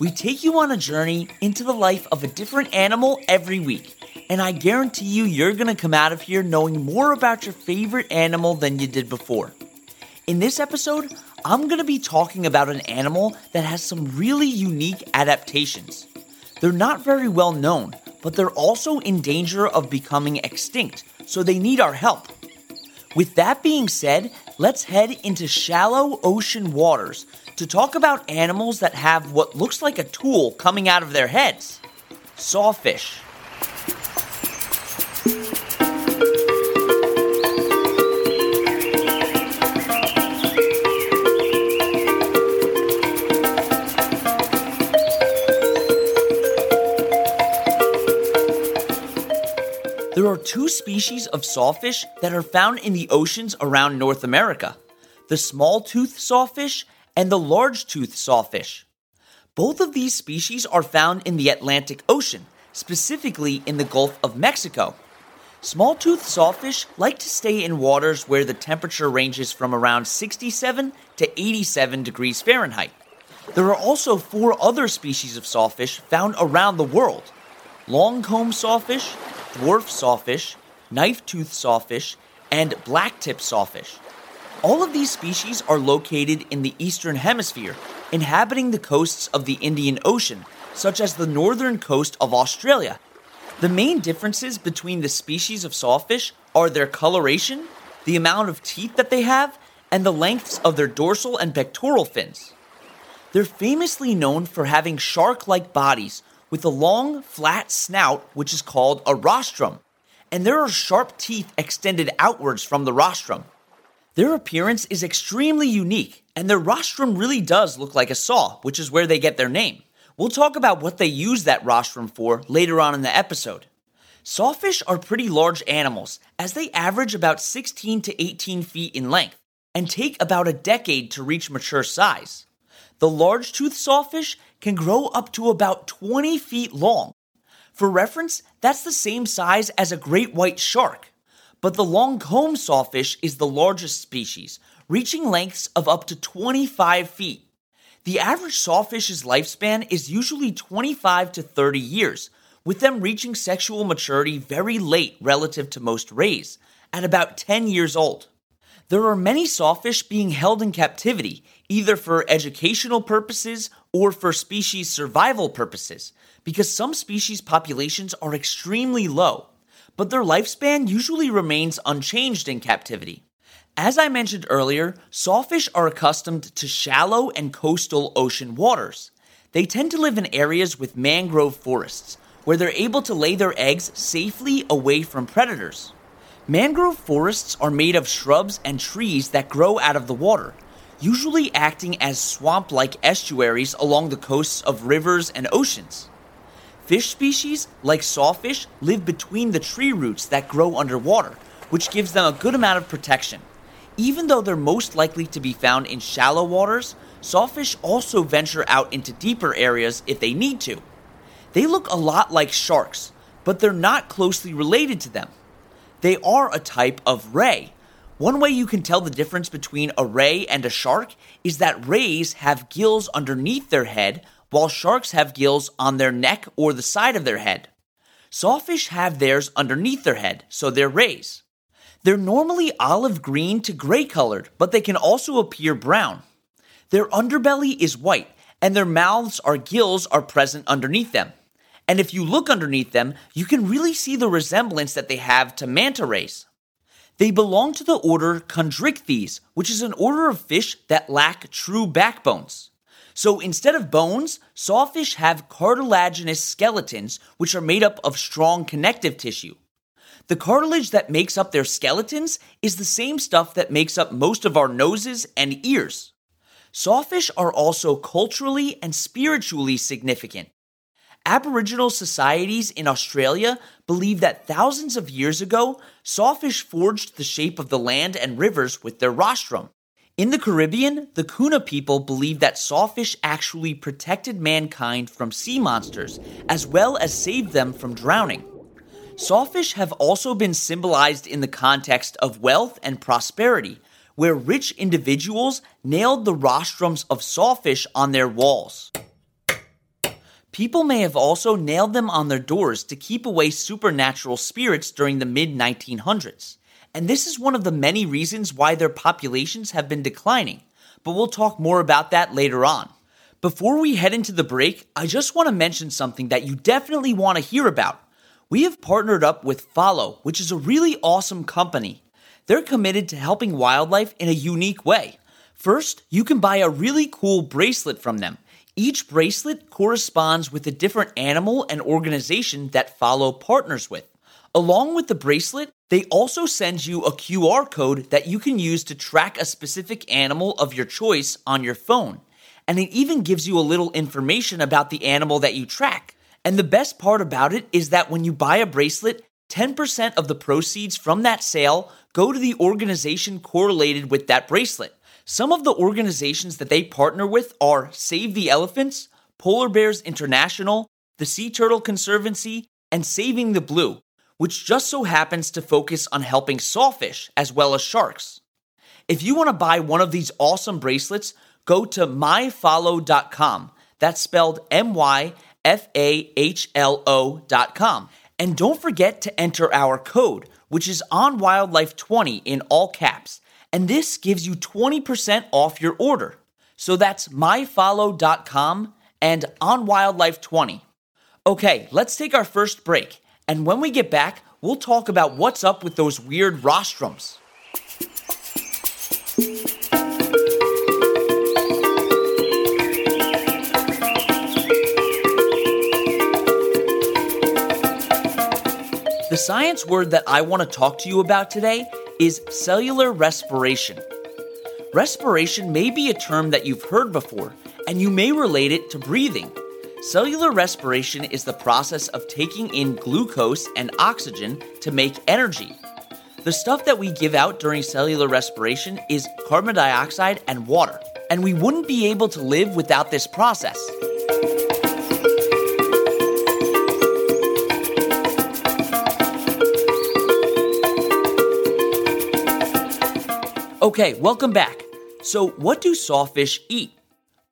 We take you on a journey into the life of a different animal every week, and I guarantee you're going to come out of here knowing more about your favorite animal than you did before. In this episode, I'm going to be talking about an animal that has some really unique adaptations. They're not very well known, but they're also in danger of becoming extinct, so they need our help. With that being said, let's head into shallow ocean waters to talk about animals that have what looks like a tool coming out of their heads: sawfish. There are two species of sawfish that are found in the oceans around North America: the small-toothed sawfish and the large-toothed sawfish. Both of these species are found in the Atlantic Ocean, specifically in the Gulf of Mexico. Small-toothed sawfish like to stay in waters where the temperature ranges from around 67 to 87 degrees Fahrenheit. There are also four other species of sawfish found around the world: long-comb sawfish, dwarf sawfish, knife-toothed sawfish, and blacktip sawfish. All of these species are located in the eastern hemisphere, inhabiting the coasts of the Indian Ocean, such as the northern coast of Australia. The main differences between the species of sawfish are their coloration, the amount of teeth that they have, and the lengths of their dorsal and pectoral fins. They're famously known for having shark-like bodies, with a long, flat snout, which is called a rostrum, and there are sharp teeth extended outwards from the rostrum. Their appearance is extremely unique, and their rostrum really does look like a saw, which is where they get their name. We'll talk about what they use that rostrum for later on in the episode. Sawfish are pretty large animals, as they average about 16 to 18 feet in length, and take about a decade to reach mature size. The large-toothed sawfish can grow up to about 20 feet long. For reference, that's the same size as a great white shark. But the long-comb sawfish is the largest species, reaching lengths of up to 25 feet. The average sawfish's lifespan is usually 25 to 30 years, with them reaching sexual maturity very late relative to most rays, at about 10 years old. There are many sawfish being held in captivity, either for educational purposes or for species survival purposes, because some species populations are extremely low, but their lifespan usually remains unchanged in captivity. As I mentioned earlier, sawfish are accustomed to shallow and coastal ocean waters. They tend to live in areas with mangrove forests, where they're able to lay their eggs safely away from predators. Mangrove forests are made of shrubs and trees that grow out of the water, usually acting as swamp-like estuaries along the coasts of rivers and oceans. Fish species, like sawfish, live between the tree roots that grow underwater, which gives them a good amount of protection. Even though they're most likely to be found in shallow waters, sawfish also venture out into deeper areas if they need to. They look a lot like sharks, but they're not closely related to them. They are a type of ray. One way you can tell the difference between a ray and a shark is that rays have gills underneath their head, while sharks have gills on their neck or the side of their head. Sawfish have theirs underneath their head, so they're rays. They're normally olive green to gray colored, but they can also appear brown. Their underbelly is white, and their mouths or gills are present underneath them. And if you look underneath them, you can really see the resemblance that they have to manta rays. They belong to the order Chondrichthyes, which is an order of fish that lack true backbones. So instead of bones, sawfish have cartilaginous skeletons, which are made up of strong connective tissue. The cartilage that makes up their skeletons is the same stuff that makes up most of our noses and ears. Sawfish are also culturally and spiritually significant. Aboriginal societies in Australia believe that thousands of years ago, sawfish forged the shape of the land and rivers with their rostrum. In the Caribbean, the Kuna people believe that sawfish actually protected mankind from sea monsters, as well as saved them from drowning. Sawfish have also been symbolized in the context of wealth and prosperity, where rich individuals nailed the rostrums of sawfish on their walls. People may have also nailed them on their doors to keep away supernatural spirits during the mid-1900s. And this is one of the many reasons why their populations have been declining, but we'll talk more about that later on. Before we head into the break, I just want to mention something that you definitely want to hear about. We have partnered up with Follow, which is a really awesome company. They're committed to helping wildlife in a unique way. First, you can buy a really cool bracelet from them. Each bracelet corresponds with a different animal and organization that Follow partners with. Along with the bracelet, they also send you a QR code that you can use to track a specific animal of your choice on your phone. And it even gives you a little information about the animal that you track. And the best part about it is that when you buy a bracelet, 10% of the proceeds from that sale go to the organization correlated with that bracelet. Some of the organizations that they partner with are Save the Elephants, Polar Bears International, the Sea Turtle Conservancy, and Saving the Blue, which just so happens to focus on helping sawfish as well as sharks. If you want to buy one of these awesome bracelets, go to myfahlo.com. That's spelled myfahlo.com. And don't forget to enter our code, which is ONWILDLIFE20 in all caps. And this gives you 20% off your order. So that's myfahlo.com and ONWILDLIFE20. Okay, let's take our first break. And when we get back, we'll talk about what's up with those weird rostrums. The science word that I want to talk to you about today is cellular respiration. Respiration may be a term that you've heard before, and you may relate it to breathing. Cellular respiration is the process of taking in glucose and oxygen to make energy. The stuff that we give out during cellular respiration is carbon dioxide and water, and we wouldn't be able to live without this process. Okay, welcome back. So what do sawfish eat?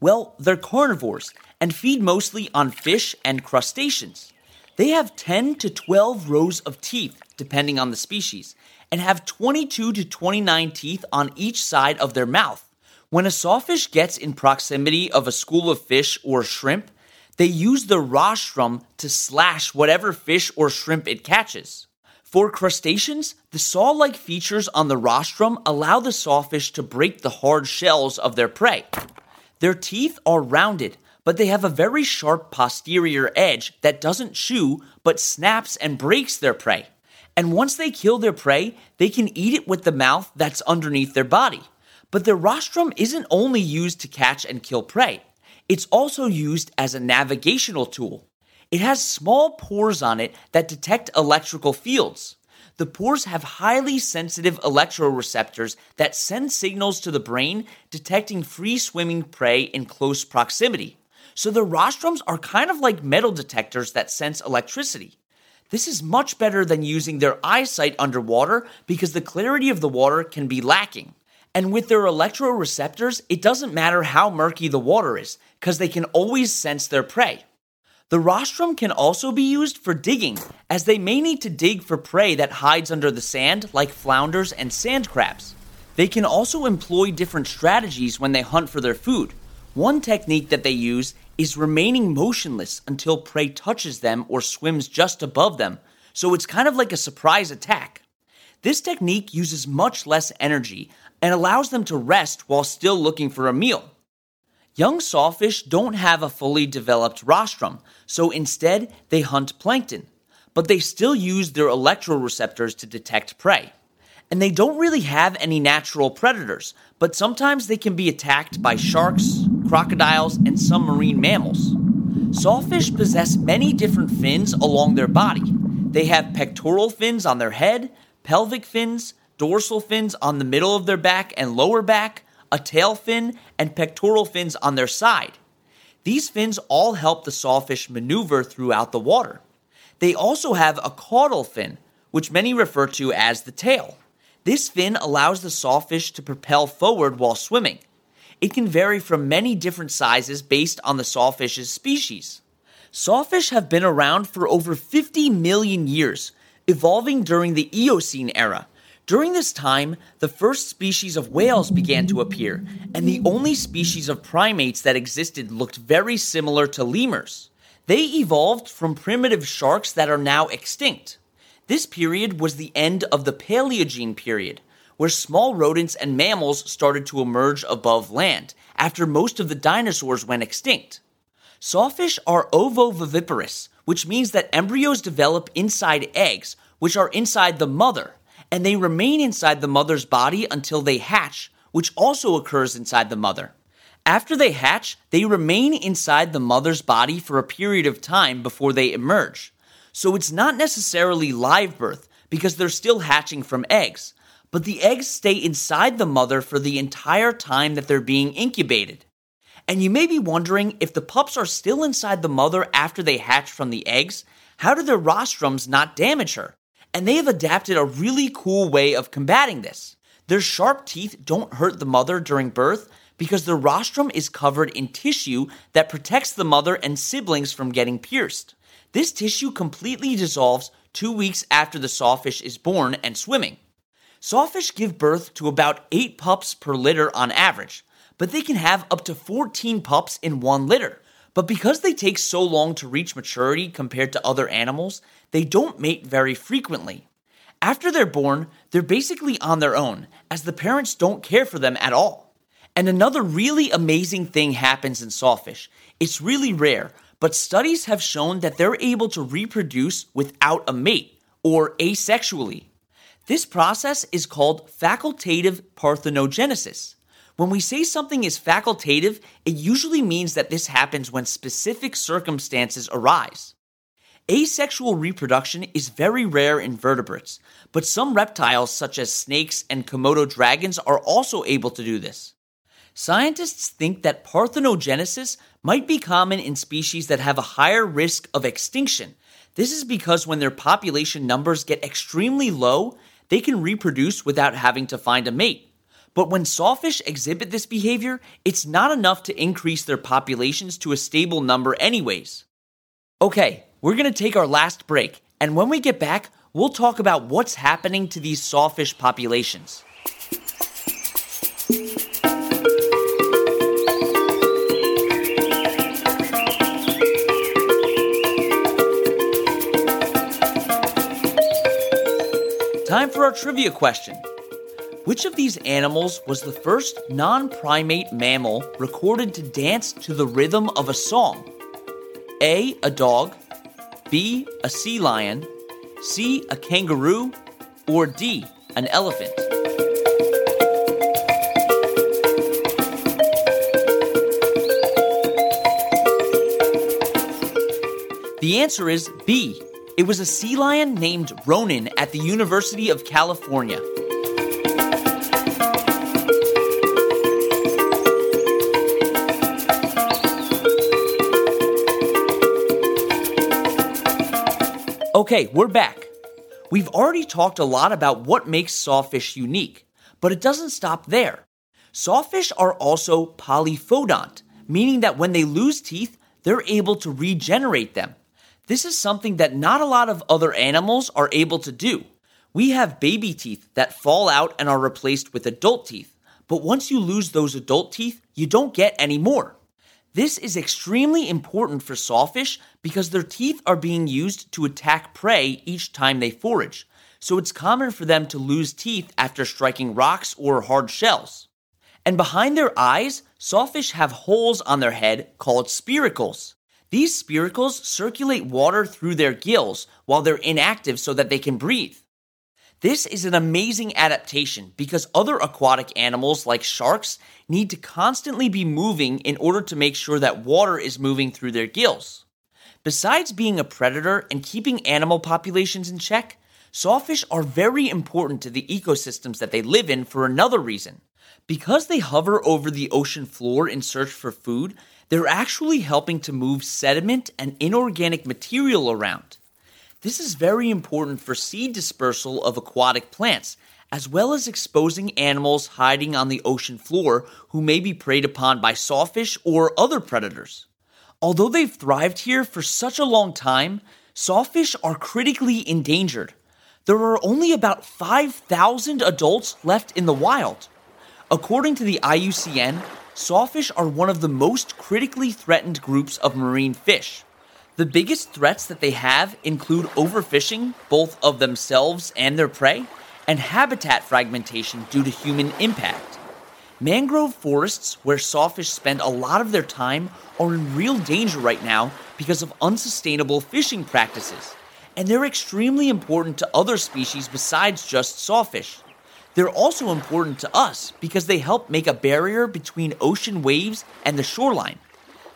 Well, they're carnivores and feed mostly on fish and crustaceans. They have 10 to 12 rows of teeth, depending on the species, and have 22 to 29 teeth on each side of their mouth. When a sawfish gets in proximity of a school of fish or shrimp, they use the rostrum to slash whatever fish or shrimp it catches. For crustaceans, the saw-like features on the rostrum allow the sawfish to break the hard shells of their prey. Their teeth are rounded, but they have a very sharp posterior edge that doesn't chew but snaps and breaks their prey. And once they kill their prey, they can eat it with the mouth that's underneath their body. But their rostrum isn't only used to catch and kill prey. It's also used as a navigational tool. It has small pores on it that detect electrical fields. The pores have highly sensitive electroreceptors that send signals to the brain, detecting free-swimming prey in close proximity. So the rostrums are kind of like metal detectors that sense electricity. This is much better than using their eyesight underwater because the clarity of the water can be lacking. And with their electroreceptors, it doesn't matter how murky the water is because they can always sense their prey. The rostrum can also be used for digging, as they may need to dig for prey that hides under the sand, like flounders and sand crabs. They can also employ different strategies when they hunt for their food. One technique that they use is remaining motionless until prey touches them or swims just above them, so it's kind of like a surprise attack. This technique uses much less energy and allows them to rest while still looking for a meal. Young sawfish don't have a fully developed rostrum, so instead they hunt plankton, but they still use their electroreceptors to detect prey. and they don't really have any natural predators, but sometimes they can be attacked by sharks, crocodiles, and some marine mammals. Sawfish possess many different fins along their body. They have pectoral fins on their head, pelvic fins, dorsal fins on the middle of their back and lower back, a tail fin, and pectoral fins on their side. These fins all help the sawfish maneuver throughout the water. They also have a caudal fin, which many refer to as the tail. This fin allows the sawfish to propel forward while swimming. It can vary from many different sizes based on the sawfish's species. Sawfish have been around for over 50 million years, evolving during the Eocene era. During this time, the first species of whales began to appear, and the only species of primates that existed looked very similar to lemurs. They evolved from primitive sharks that are now extinct. This period was the end of the Paleogene period, where small rodents and mammals started to emerge above land after most of the dinosaurs went extinct. Sawfish are ovoviviparous, which means that embryos develop inside eggs, which are inside the mother, and they remain inside the mother's body until they hatch, which also occurs inside the mother. After they hatch, they remain inside the mother's body for a period of time before they emerge. So it's not necessarily live birth, because they're still hatching from eggs, but the eggs stay inside the mother for the entire time that they're being incubated. And you may be wondering, if the pups are still inside the mother after they hatch from the eggs, how do their rostrums not damage her? And they have adapted a really cool way of combating this. Their sharp teeth don't hurt the mother during birth because their rostrum is covered in tissue that protects the mother and siblings from getting pierced. This tissue completely dissolves 2 weeks after the sawfish is born and swimming. Sawfish give birth to about 8 pups per litter on average, but they can have up to 14 pups in one litter. But because they take so long to reach maturity compared to other animals, they don't mate very frequently. After they're born, they're basically on their own, as the parents don't care for them at all. And another really amazing thing happens in sawfish. It's really rare, but studies have shown that they're able to reproduce without a mate, or asexually. This process is called facultative parthenogenesis. When we say something is facultative, it usually means that this happens when specific circumstances arise. Asexual reproduction is very rare in vertebrates, but some reptiles such as snakes and Komodo dragons are also able to do this. Scientists think that parthenogenesis might be common in species that have a higher risk of extinction. This is because when their population numbers get extremely low, they can reproduce without having to find a mate. But when sawfish exhibit this behavior, it's not enough to increase their populations to a stable number anyways. Okay, we're going to take our last break, and when we get back, we'll talk about what's happening to these sawfish populations. Time for our trivia question. Which of these animals was the first non-primate mammal recorded to dance to the rhythm of a song? A, a dog, B, a sea lion, C, a kangaroo, or D, an elephant? The answer is B. It was a sea lion named Ronan at the University of California. Okay, we're back. We've already talked a lot about what makes sawfish unique, but it doesn't stop there. Sawfish are also polyphodont, meaning that when they lose teeth, they're able to regenerate them. This is something that not a lot of other animals are able to do. We have baby teeth that fall out and are replaced with adult teeth, but once you lose those adult teeth, you don't get any more. This is extremely important for sawfish because their teeth are being used to attack prey each time they forage, so it's common for them to lose teeth after striking rocks or hard shells. And behind their eyes, sawfish have holes on their head called spiracles. These spiracles circulate water through their gills while they're inactive so that they can breathe. This is an amazing adaptation because other aquatic animals like sharks need to constantly be moving in order to make sure that water is moving through their gills. Besides being a predator and keeping animal populations in check, sawfish are very important to the ecosystems that they live in for another reason. Because they hover over the ocean floor in search for food, they're actually helping to move sediment and inorganic material around. This is very important for seed dispersal of aquatic plants, as well as exposing animals hiding on the ocean floor who may be preyed upon by sawfish or other predators. Although they've thrived here for such a long time, sawfish are critically endangered. There are only about 5,000 adults left in the wild. According to the IUCN, sawfish are one of the most critically threatened groups of marine fish. The biggest threats that they have include overfishing, both of themselves and their prey, and habitat fragmentation due to human impact. Mangrove forests, where sawfish spend a lot of their time, are in real danger right now because of unsustainable fishing practices, and they're extremely important to other species besides just sawfish. They're also important to us because they help make a barrier between ocean waves and the shoreline.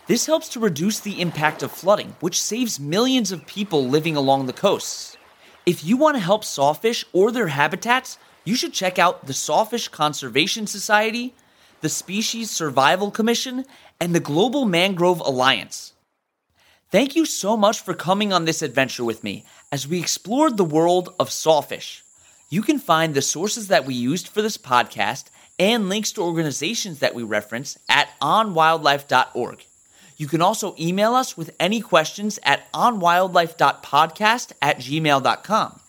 This helps to reduce the impact of flooding, which saves millions of people living along the coasts. If you want to help sawfish or their habitats, you should check out the Sawfish Conservation Society, the Species Survival Commission, and the Global Mangrove Alliance. Thank you so much for coming on this adventure with me as we explored the world of sawfish. You can find the sources that we used for this podcast and links to organizations that we reference at onwildlife.org. You can also email us with any questions at onwildlife.podcast@gmail.com.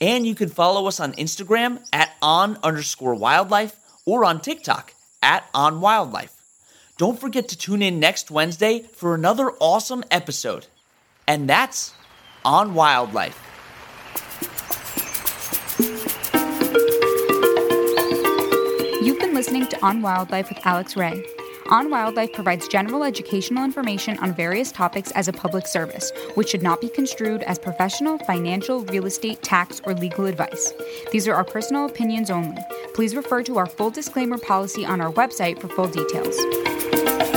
And you can follow us on Instagram at on_wildlife or on TikTok at onwildlife. Don't forget to tune in next Wednesday for another awesome episode. And that's On Wildlife. You've been listening to On Wildlife with Alex Ray. On Wildlife provides general educational information on various topics as a public service, which should not be construed as professional, financial, real estate, tax, or legal advice. These are our personal opinions only. Please refer to our full disclaimer policy on our website for full details.